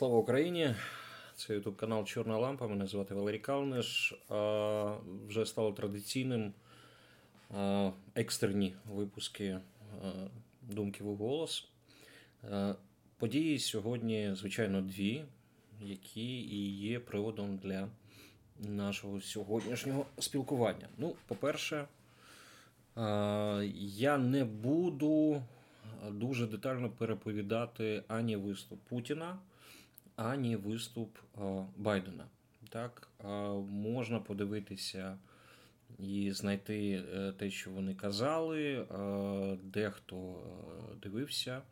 Слава Україні! Це ютуб-канал Чорна Лампа, мене звати Валерій Калниш. Вже стало традиційним екстрені випуски «Думки вголос». Події сьогодні, звичайно, дві, які і є приводом для нашого сьогоднішнього спілкування. Ну, по-перше, я не буду дуже детально переповідати ані виступ Путіна, ані виступ Байдена. Так, можна подивитися і знайти те, що вони казали, дехто дивився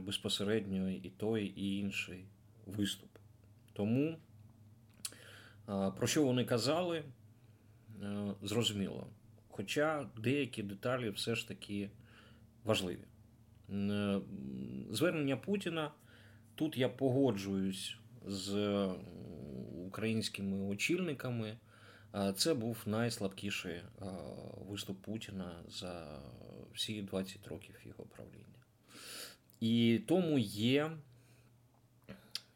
безпосередньо і той, і інший виступ. Тому, про що вони казали, зрозуміло. Хоча деякі деталі все ж таки важливі. Звернення Путіна, тут я погоджуюсь з українськими очільниками, це був найслабкіший виступ Путіна за всі 20 років його правління. І тому є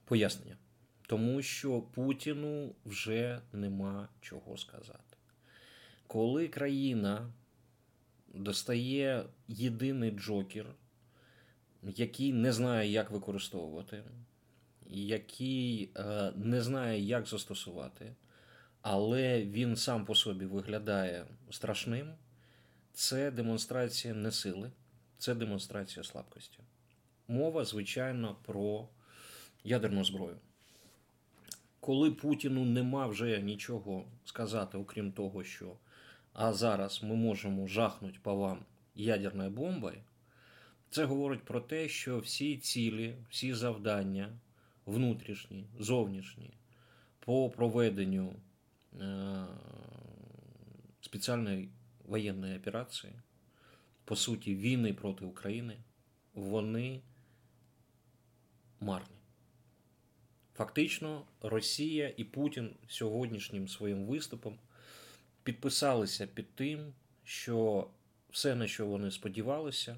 пояснення. Тому що Путіну вже нема чого сказати. Коли країна достає єдиний джокер, який не знає, як використовувати, який не знає, як застосувати, але він сам по собі виглядає страшним, це демонстрація не сили, це демонстрація слабкості. Мова, звичайно, про ядерну зброю. Коли Путіну нема вже нічого сказати, окрім того, що а зараз ми можемо жахнути по вам ядерною бомбою, це говорить про те, що всі цілі, всі завдання, внутрішні, зовнішні, по проведенню спеціальної воєнної операції, по суті, війни проти України, вони марні. Фактично, Росія і Путін сьогоднішнім своїм виступом підписалися під тим, що все, на що вони сподівалися,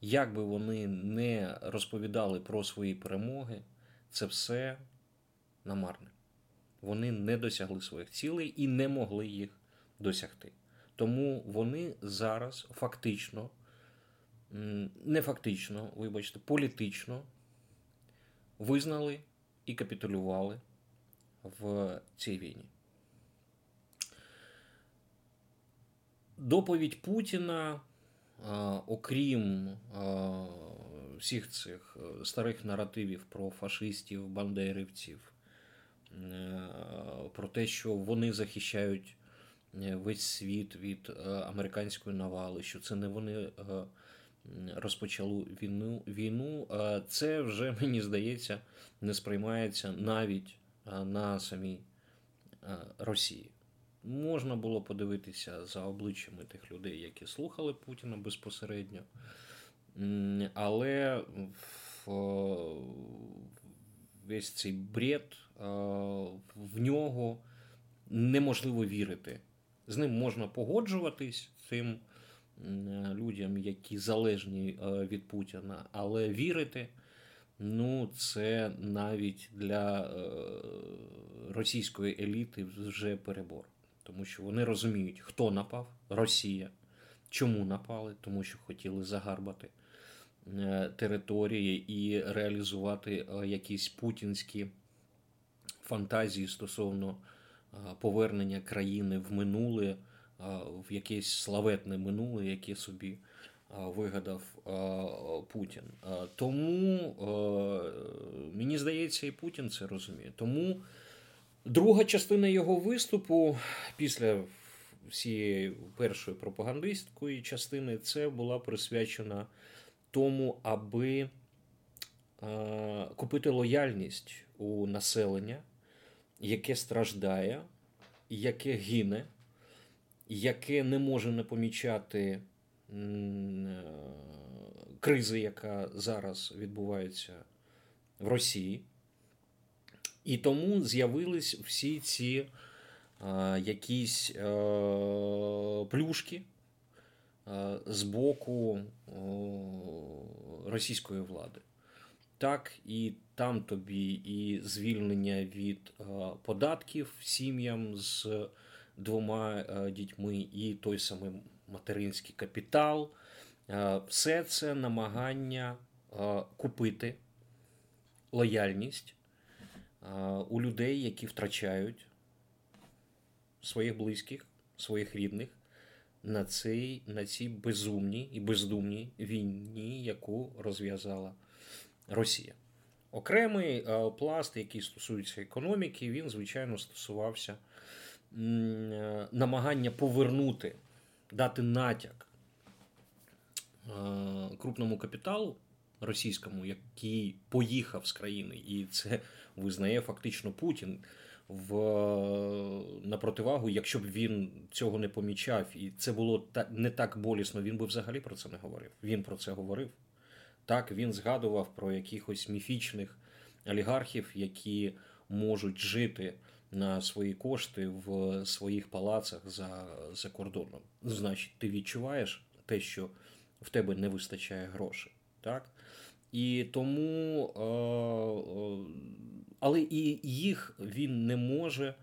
як би вони не розповідали про свої перемоги, це все намарне. Вони не досягли своїх цілей і не могли їх досягти. Тому вони зараз фактично, не фактично, вибачте, політично визнали і капітулювали в цій війні. Доповідь Путіна, окрім всіх цих старих наративів про фашистів, бандерівців, про те, що вони захищають весь світ від американської навали, що це не вони розпочали війну, це вже, мені здається, не сприймається навіть на самій Росії. Можна було подивитися за обличчями тих людей, які слухали Путіна безпосередньо, але весь цей бред, в нього неможливо вірити. З ним можна погоджуватись, тим людям, які залежні від Путіна, але вірити, ну, це навіть для російської еліти вже перебор. Тому що вони розуміють, хто напав, Росія, чому напали, тому що хотіли загарбати території і реалізувати якісь путінські фантазії стосовно повернення країни в минуле, в якесь славетне минуле, яке собі вигадав Путін. Тому, мені здається, і Путін це розуміє. Тому друга частина його виступу після всієї першої пропагандистської частини це була присвячена тому, аби купити лояльність у населення, яке страждає, яке гине, яке не може не помічати кризи, яка зараз відбувається в Росії. І тому з'явились всі ці якісь плюшки з боку російської влади. так і там тобі і звільнення від податків сім'ям з двома дітьми, і той самий материнський капітал. Все це намагання купити лояльність у людей, які втрачають своїх близьких, своїх рідних на цій безумній і бездумній війні, яку розв'язала Росія. Окремий пласт, який стосується економіки, він, звичайно, стосувався намагання повернути, дати натяк крупному капіталу російському, який поїхав з країни, і це визнає фактично Путін на противагу, якщо б він цього не помічав, і це було не так болісно, він би взагалі про це не говорив. Він про це говорив. Так, він згадував про якихось міфічних олігархів, які можуть жити на свої кошти в своїх палацах за кордоном. Значить, ти відчуваєш те, що в тебе не вистачає грошей. Так? І тому, але і їх він не може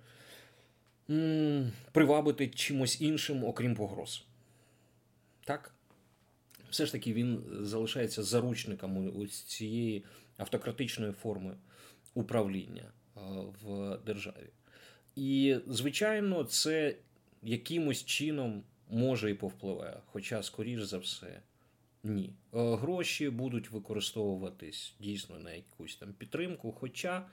привабити чимось іншим, окрім погроз. Так? Все ж таки він залишається заручником ось цієї автократичної форми управління в державі. І, звичайно, це якимось чином може і повпливає, хоча, скоріш за все, ні. Гроші будуть використовуватись дійсно на якусь там підтримку, хоча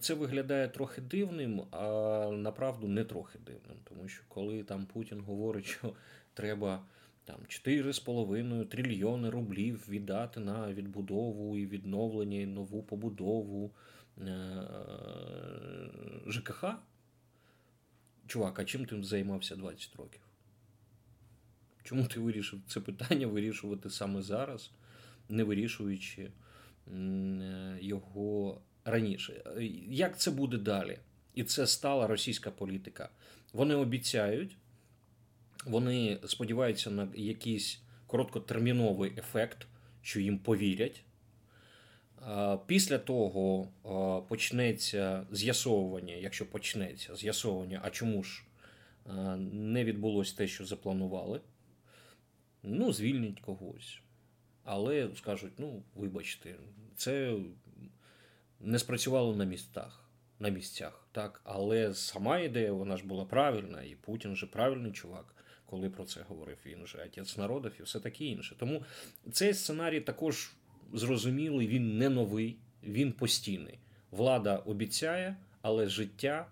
це виглядає трохи дивним, а направду не трохи дивним, тому що коли там Путін говорить, що треба там 4,5 трильйони рублів віддати на відбудову і відновлення, і нову побудову ЖКХ. Чувак, а чим ти займався 20 років? Чому ти вирішив це питання вирішувати саме зараз, не вирішуючи його раніше? Як це буде далі? І це стала російська політика. Вони обіцяють, вони сподіваються на якийсь короткотерміновий ефект, що їм повірять. Після того почнеться з'ясовування, якщо почнеться з'ясовування, а чому ж не відбулося те, що запланували, ну, звільнять когось. Але скажуть, ну, вибачте, це не спрацювало на місцях. Так? Але сама ідея, вона ж була правильна, і Путін же правильний чувак, коли про це говорив, він же отець народів і все таке інше. Тому цей сценарій також зрозумілий, він не новий, він постійний. Влада обіцяє, але життя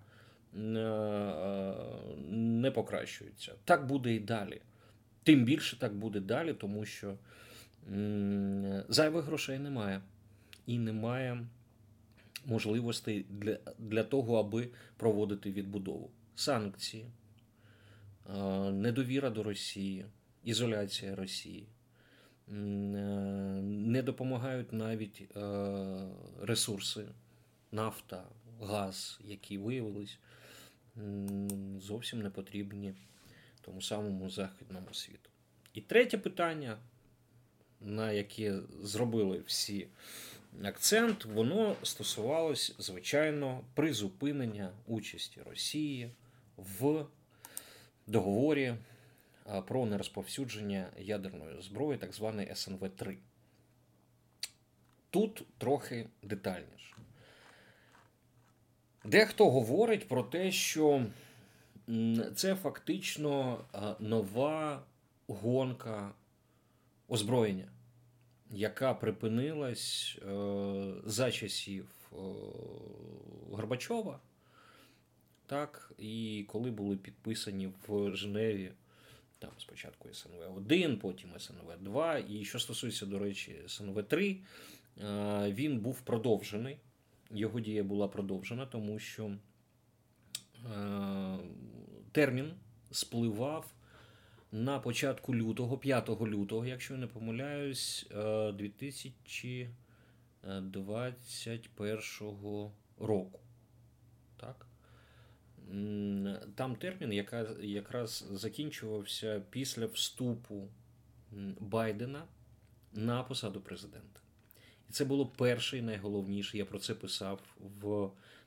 не покращується. Так буде і далі. Тим більше так буде далі, тому що зайвих грошей немає. І немає можливостей для того, аби проводити відбудову. Санкції, недовіра до Росії, ізоляція Росії не допомагають навіть ресурси, нафта, газ, які виявились зовсім не потрібні тому самому західному світу. І третє питання, на яке зробили всі акцент, воно стосувалось, звичайно, призупинення участі Росії в договорі про нерозповсюдження ядерної зброї, так званий СНВ-3. Тут трохи детальніше. Дехто говорить про те, що це фактично нова гонка озброєння, яка припинилась за часів Горбачова, так, і коли були підписані в Женеві там спочатку СНВ-1, потім СНВ-2, і що стосується, до речі, СНВ-3, він був продовжений, його дія була продовжена, тому що термін спливав на початку лютого, 5 лютого, якщо я не помиляюсь, 2021 року. Так? Там термін, якраз закінчувався після вступу Байдена на посаду президента. І це було перше і найголовніше, я про це писав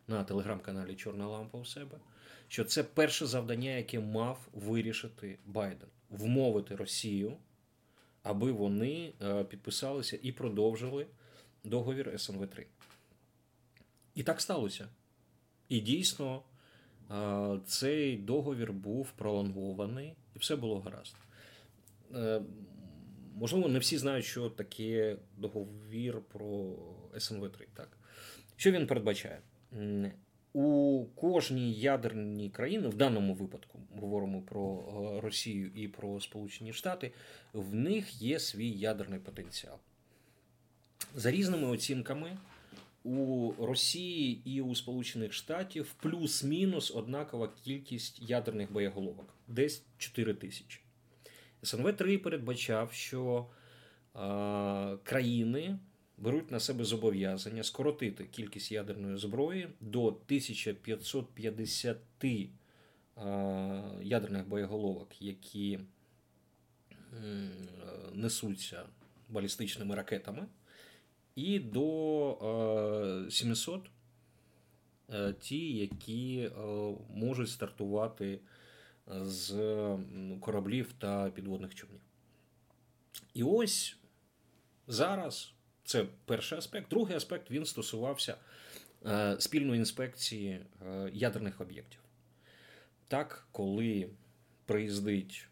на телеграм-каналі «Чорна лампа» у себе, що це перше завдання, яке мав вирішити Байден. Вмовити Росію, аби вони підписалися і продовжили договір СНВ-3. І так сталося. І дійсно цей договір був пролонгований, і все було гаразд. Можливо, не всі знають, що таке договір про СНВ-3. Так? Що він передбачає? У кожній ядерній країні, в даному випадку, говоримо про Росію і про Сполучені Штати, в них є свій ядерний потенціал. За різними оцінками, у Росії і у Сполучених Штатів плюс-мінус однакова кількість ядерних боєголовок. Десь 4 тисячі. СНВ-3 передбачав, що країни беруть на себе зобов'язання скоротити кількість ядерної зброї до 1550 ядерних боєголовок, які несуться балістичними ракетами, і до 700 ті, які можуть стартувати з кораблів та підводних човнів. І ось зараз це перший аспект. Другий аспект, він стосувався спільної інспекції ядерних об'єктів. Так, коли приїздить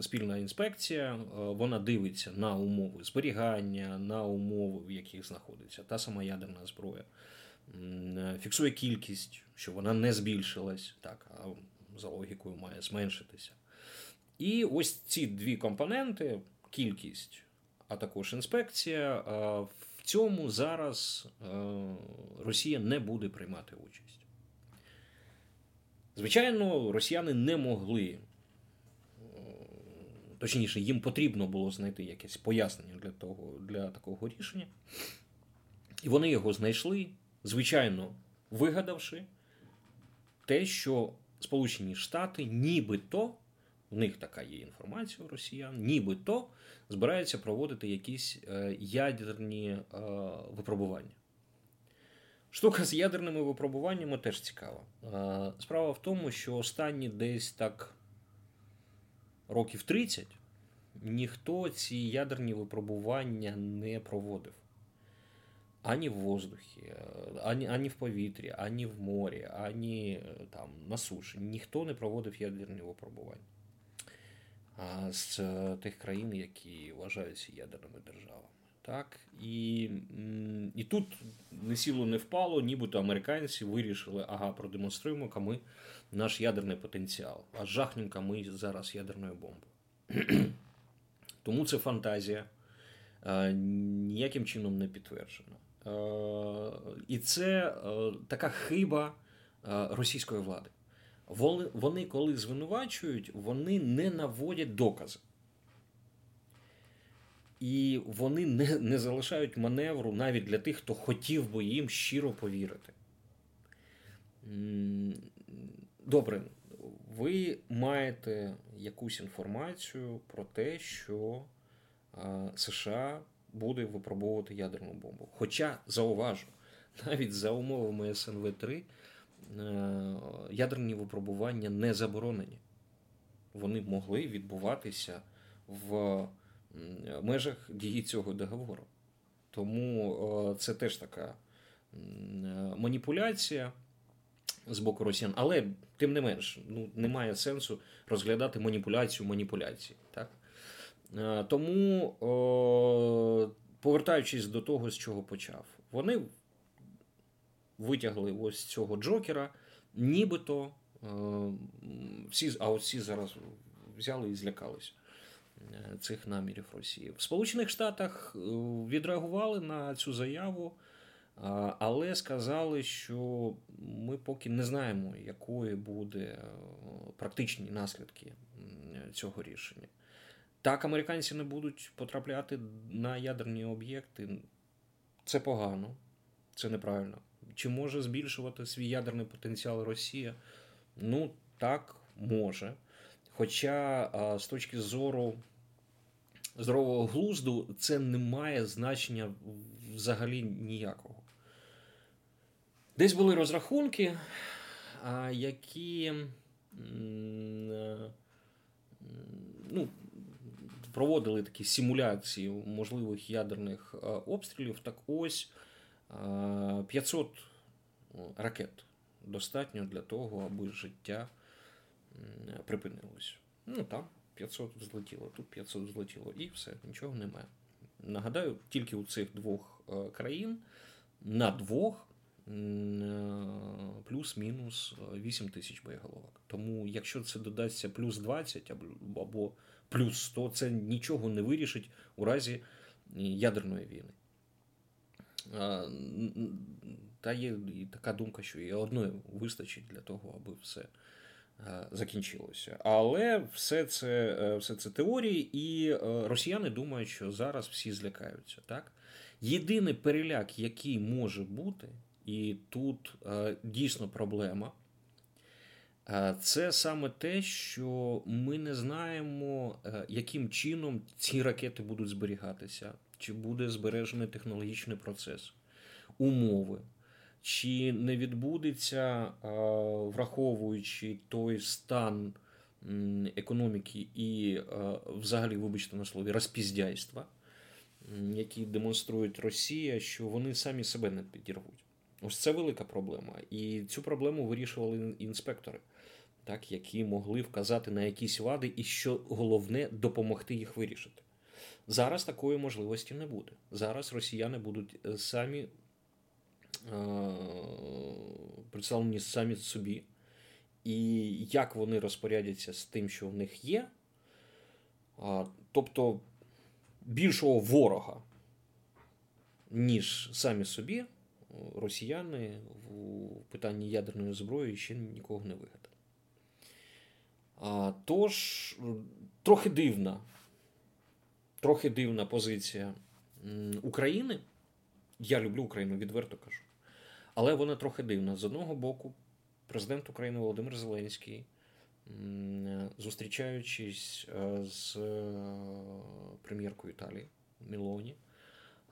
спільна інспекція, вона дивиться на умови зберігання, на умови, в яких знаходиться та сама ядерна зброя, фіксує кількість, що вона не збільшилась, так, а за логікою має зменшитися. І ось ці дві компоненти, кількість, а також інспекція, в цьому зараз Росія не буде приймати участь. Звичайно, росіяни не могли, точніше, їм потрібно було знайти якесь пояснення для такого рішення. І вони його знайшли, звичайно, вигадавши те, що Сполучені Штати нібито, в них така є інформація у росіян, нібито збираються проводити якісь ядерні випробування. Штука з ядерними випробуваннями теж цікава. Справа в тому, що останні десь так років 30 ніхто ці ядерні випробування не проводив. Ані в воздухі, ані в повітрі, ані в морі, ані там, на суші. Ніхто не проводив ядерні випробування. А з тих країн, які вважаються ядерними державами. Так? І тут не сіло, не впало, нібито американці вирішили, продемонструємо-ка ми наш ядерний потенціал. А жахнемо-ка ми зараз ядерною бомбою. Тому це фантазія ніяким чином не підтверджена. І це така хиба російської влади. Вони, коли звинувачують, вони не наводять докази. І вони не залишають маневру навіть для тих, хто хотів би їм щиро повірити. Добре, ви маєте якусь інформацію про те, що США буде випробовувати ядерну бомбу. Хоча, зауважу, навіть за умовами СНВ-3 ядерні випробування не заборонені. Вони могли відбуватися в межах дії цього договору. Тому це теж така маніпуляція з боку росіян. Але, тим не менш, немає сенсу розглядати маніпуляції. Так? Тому, повертаючись до того, з чого почав, вони витягли ось цього джокера, нібито всі зараз взяли і злякалися цих намірів Росії. В Сполучених Штатах відреагували на цю заяву, але сказали, що ми поки не знаємо, якої буде практичні наслідки цього рішення. Так, американці не будуть потрапляти на ядерні об'єкти. Це погано, це неправильно. Чи може збільшувати свій ядерний потенціал Росія? Так, може. Хоча з точки зору здорового глузду, це не має значення взагалі ніякого. Десь були розрахунки, які проводили такі симуляції можливих ядерних обстрілів. Так ось, 500 ракет достатньо для того, аби життя припинилось. Там 500 злетіло, тут 500 злетіло, і все, нічого немає. Нагадаю, тільки у цих двох країн на двох плюс-мінус 8 тисяч боєголовок. Тому якщо це додасться плюс 20 або плюс 100, це нічого не вирішить у разі ядерної війни. Та є і така думка, що і одної вистачить для того, аби все закінчилося. Але все це теорії, і росіяни думають, що зараз всі злякаються. Так? Єдиний переляк, який може бути, і тут дійсно проблема, це саме те, що ми не знаємо, яким чином ці ракети будуть зберігатися, чи буде збережений технологічний процес, умови, чи не відбудеться, враховуючи той стан економіки і взагалі, вибачте на слові, розпіздяйства, які демонструють Росія, що вони самі себе не підірвуть. Ось це велика проблема. І цю проблему вирішували інспектори, так, які могли вказати на якісь вади і, що головне, допомогти їх вирішити. Зараз такої можливості не буде. Зараз росіяни будуть самі представлені самі собі. І як вони розпорядяться з тим, що в них є, тобто більшого ворога, ніж самі собі, росіяни в питанні ядерної зброї ще нікого не вигадали. Тож, трохи дивна позиція України. Я люблю Україну, відверто кажу. Але вона трохи дивна. З одного боку, президент України Володимир Зеленський, зустрічаючись з прем'єркою Італії Мілоні,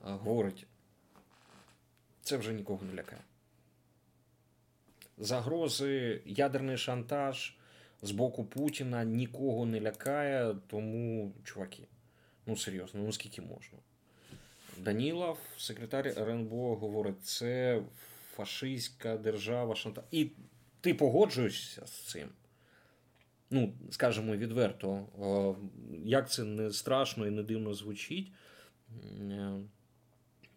говорить, це вже нікого не лякає. Загрози, ядерний шантаж з боку Путіна нікого не лякає, тому, чуваки, серйозно, скільки можна. Данілов, секретар РНБО, говорить, це фашистська держава, шантаж. І ти погоджуєшся з цим? Скажімо відверто, як це не страшно і не дивно звучить,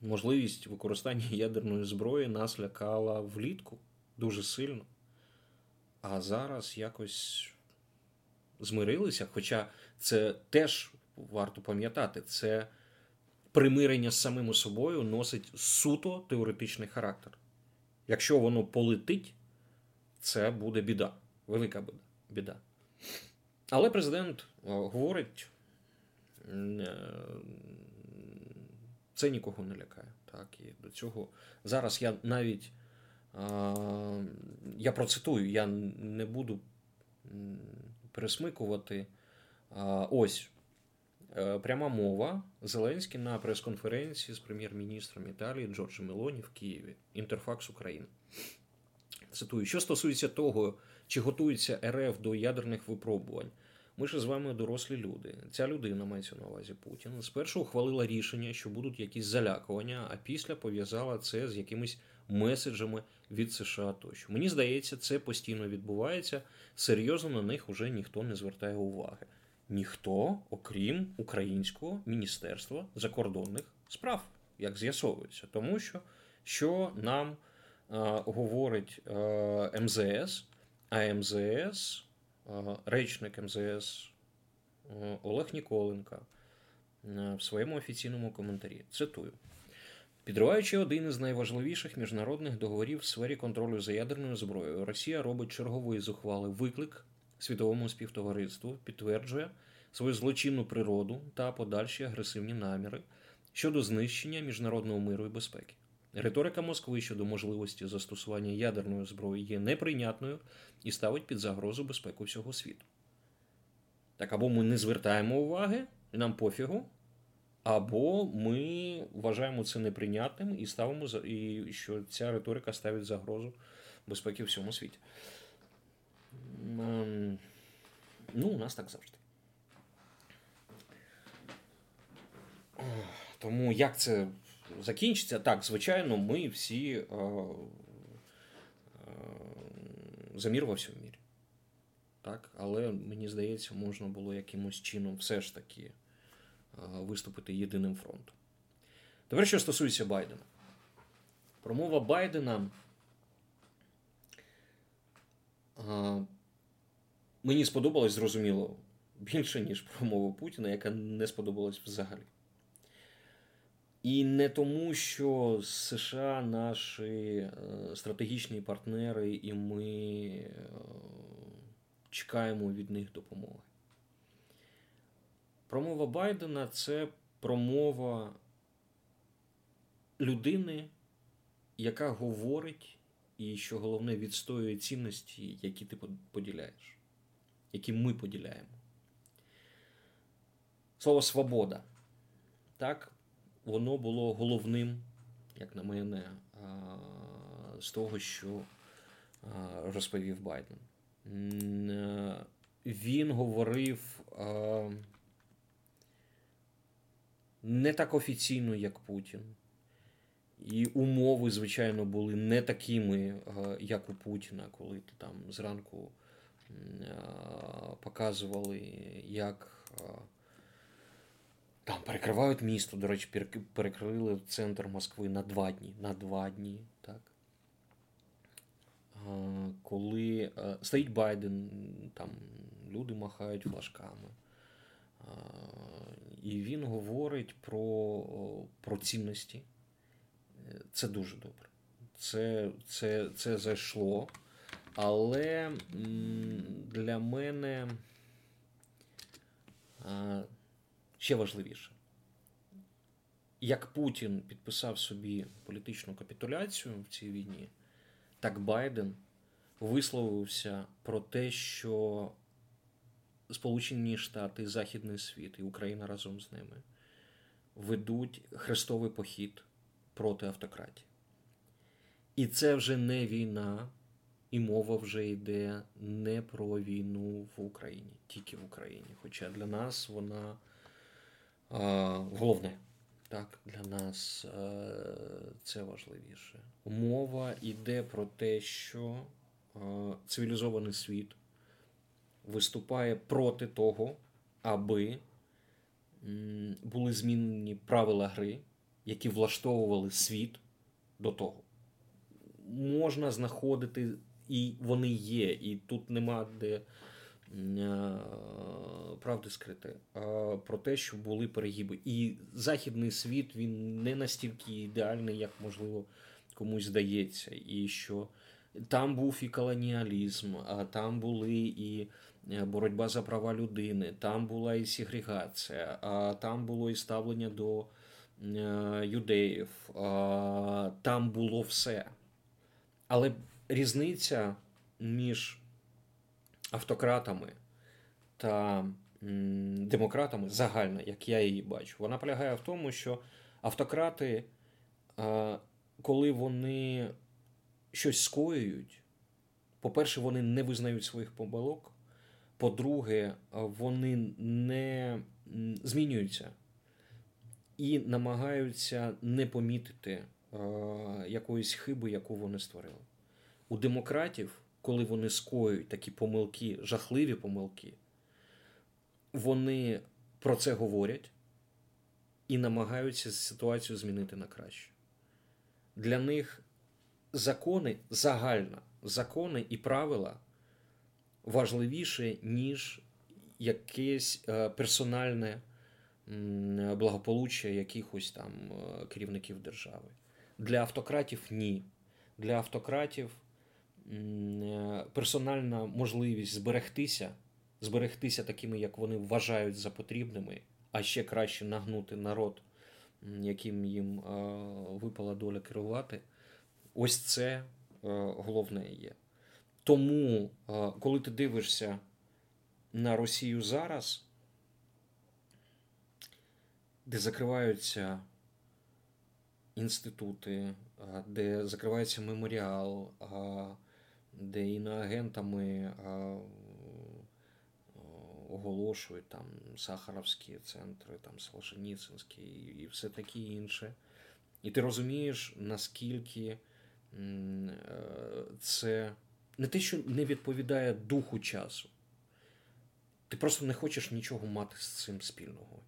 можливість використання ядерної зброї нас лякала влітку дуже сильно. А зараз якось змирилися, хоча це теж варто пам'ятати, це примирення з самим собою носить суто теоретичний характер. Якщо воно полетить, це буде біда, велика біда. Але президент говорить, це нікого не лякає. Так, і до цього зараз я навіть я процитую, я не буду пересмикувати. Ось пряма мова Зеленський на прес-конференції з прем'єр-міністром Італії Джорджа Мелоні в Києві. Інтерфакс України. Цитую. Що стосується того, чи готується РФ до ядерних випробувань, ми ж з вами дорослі люди. Ця людина, мається на увазі Путін, спершу ухвалила рішення, що будуть якісь залякування, а після пов'язала це з якимись меседжами від США тощо. Мені здається, це постійно відбувається, серйозно на них уже ніхто не звертає уваги. Ніхто, окрім українського міністерства закордонних справ, як з'ясовується. Тому що нам говорить МЗС, а МЗС, речник МЗС Олег Ніколенко в своєму офіційному коментарі, цитую, підриваючи один із найважливіших міжнародних договорів в сфері контролю за ядерною зброєю, Росія робить черговий зухвалий виклик світовому співтовариству, підтверджує свою злочинну природу та подальші агресивні наміри щодо знищення міжнародного миру і безпеки. Риторика Москви щодо можливості застосування ядерної зброї є неприйнятною і ставить під загрозу безпеку всього світу. Так або ми не звертаємо уваги, і нам пофігу, або ми вважаємо це неприйнятним і ставимо за і що ця риторика ставить загрозу безпеки в всьому світі. Ну, у нас так завжди. Тому як це закінчиться? Так, звичайно, ми всі за мир во всьому світі. Так, але мені здається, можна було якимось чином все ж таки виступити єдиним фронтом. Тепер, що стосується Байдена. Промова Байдена мені сподобалась, зрозуміло, більше, ніж промова Путіна, яка не сподобалась взагалі. І не тому, що США наші стратегічні партнери, і ми чекаємо від них допомоги. Промова Байдена – це промова людини, яка говорить і, що головне, відстоює цінності, які ти поділяєш, які ми поділяємо. Слово «свобода», так, воно було головним, як на мене, з того, що розповів Байден. Він говорив не так офіційно, як Путін. І умови, звичайно, були не такими, як у Путіна, коли там зранку показували, як там перекривають місто. До речі, перекрили центр Москви на два дні, так? Коли стоїть Байден, там люди махають флажками. І він говорить про цінності. Це дуже добре. Це зайшло. Але для мене ще важливіше. Як Путін підписав собі політичну капітуляцію в цій війні, так Байден висловився про те, що Сполучені Штати, Західний світ і Україна разом з ними ведуть хрестовий похід проти автократії. І це вже не війна, і мова вже йде не про війну в Україні, тільки в Україні. Хоча для нас вона головне. Так, для нас це важливіше. Мова йде про те, що цивілізований світ виступає проти того, аби були змінені правила гри, які влаштовували світ до того. Можна знаходити, і вони є, і тут нема де правди скрити, про те, що були перегиби. І західний світ, він не настільки ідеальний, як, можливо, комусь здається. І що там був і колоніалізм, а там були і боротьба за права людини, там була і сегрегація, а там було і ставлення до юдеїв, там було все. Але різниця між автократами та демократами загальна, як я її бачу, вона полягає в тому, що автократи, коли вони щось скоюють, по-перше, вони не визнають своїх помилок, по-друге, вони не змінюються і намагаються не помітити якоїсь хиби, яку вони створили. У демократів, коли вони скоюють такі помилки, жахливі помилки, вони про це говорять і намагаються ситуацію змінити на краще. Для них закони загально, закони і правила важливіше, ніж якесь персональне благополуччя якихось там керівників держави. Для автократів – ні. Для автократів персональна можливість зберегтися такими, як вони вважають за потрібними, а ще краще нагнути народ, яким їм випала доля керувати, ось це головне є. Тому, коли ти дивишся на Росію зараз, де закриваються інститути, де закривається меморіал, де іноагентами оголошують там Сахаровські центри, там Солженіцинські і все таке інше. І ти розумієш, наскільки це не те, що не відповідає духу часу. Ти просто не хочеш нічого мати з цим спільного.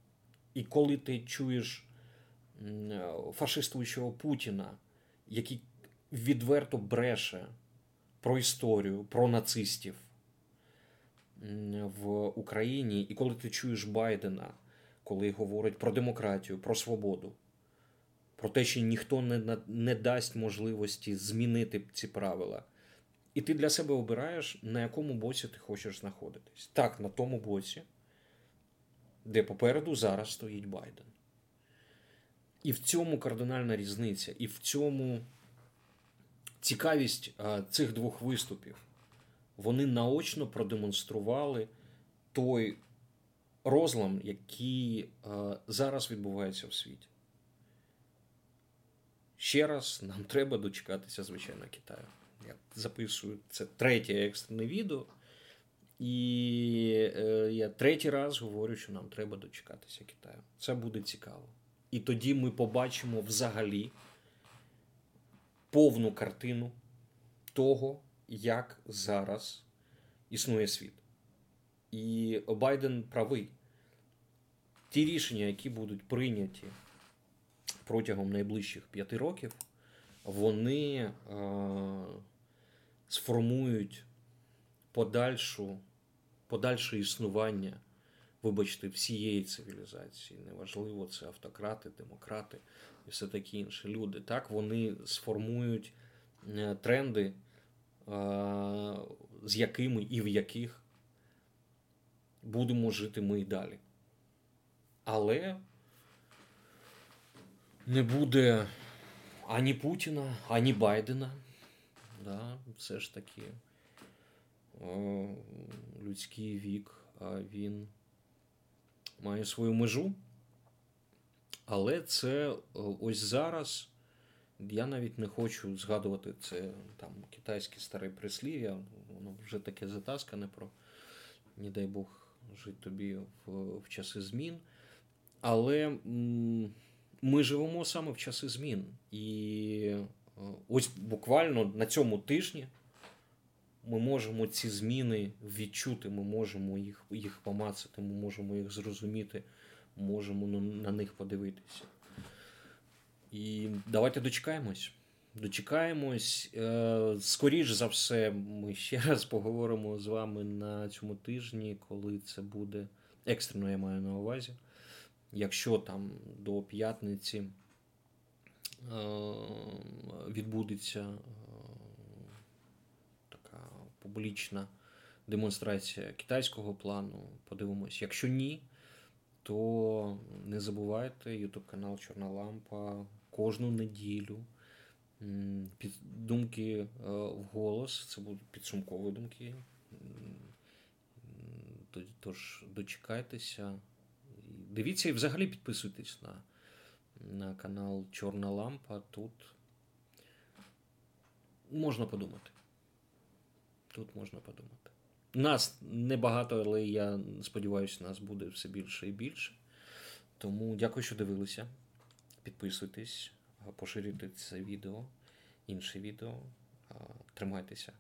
І коли ти чуєш фашистуючого Путіна, який відверто бреше про історію, про нацистів в Україні, і коли ти чуєш Байдена, коли говорить про демократію, про свободу, про те, що ніхто не дасть можливості змінити ці правила, і ти для себе обираєш, на якому боці ти хочеш знаходитись. Так, на тому боці, де попереду зараз стоїть Байден. І в цьому кардинальна різниця, і в цьому цікавість цих двох виступів. Вони наочно продемонстрували той розлам, який зараз відбувається в світі. Ще раз, нам треба дочекатися, звичайно, Китаю. Я записую це третє екстрене відео, і я третій раз говорю, що нам треба дочекатися Китаю. Це буде цікаво. І тоді ми побачимо взагалі повну картину того, як зараз існує світ. І Байден правий. Ті рішення, які будуть прийняті протягом найближчих 5 років, вони сформують подальше існування, вибачте, всієї цивілізації. Неважливо, це автократи, демократи і все такі інші люди. Так, вони сформують тренди, з якими і в яких будемо жити ми і далі. Але не буде ані Путіна, ані Байдена. Да, все ж таки людський вік, він має свою межу. Але це ось зараз, я навіть не хочу згадувати це там китайське старе прислів'я, воно вже таке затаскане про «не дай Бог жить тобі в часи змін». Але ми живемо саме в часи змін. І ось буквально на цьому тижні ми можемо ці зміни відчути, ми можемо їх помацати, ми можемо їх зрозуміти, можемо на них подивитися. І давайте дочекаємось. Дочекаємось. Скоріш за все, ми ще раз поговоримо з вами на цьому тижні, коли це буде екстрено, я маю на увазі. Якщо там до п'ятниці відбудеться така публічна демонстрація китайського плану, подивимось. Якщо ні, то не забувайте, YouTube-канал Чорна Лампа кожну неділю. Думки вголос, це будуть підсумкові думки. Тож дочекайтеся. Дивіться і взагалі підписуйтесь на канал Чорна Лампа. Тут можна подумати. Нас небагато, але я сподіваюся, нас буде все більше і більше. Тому дякую, що дивилися. Підписуйтесь, поширюйте це відео, інші відео. Тримайтеся.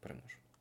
Переможемо.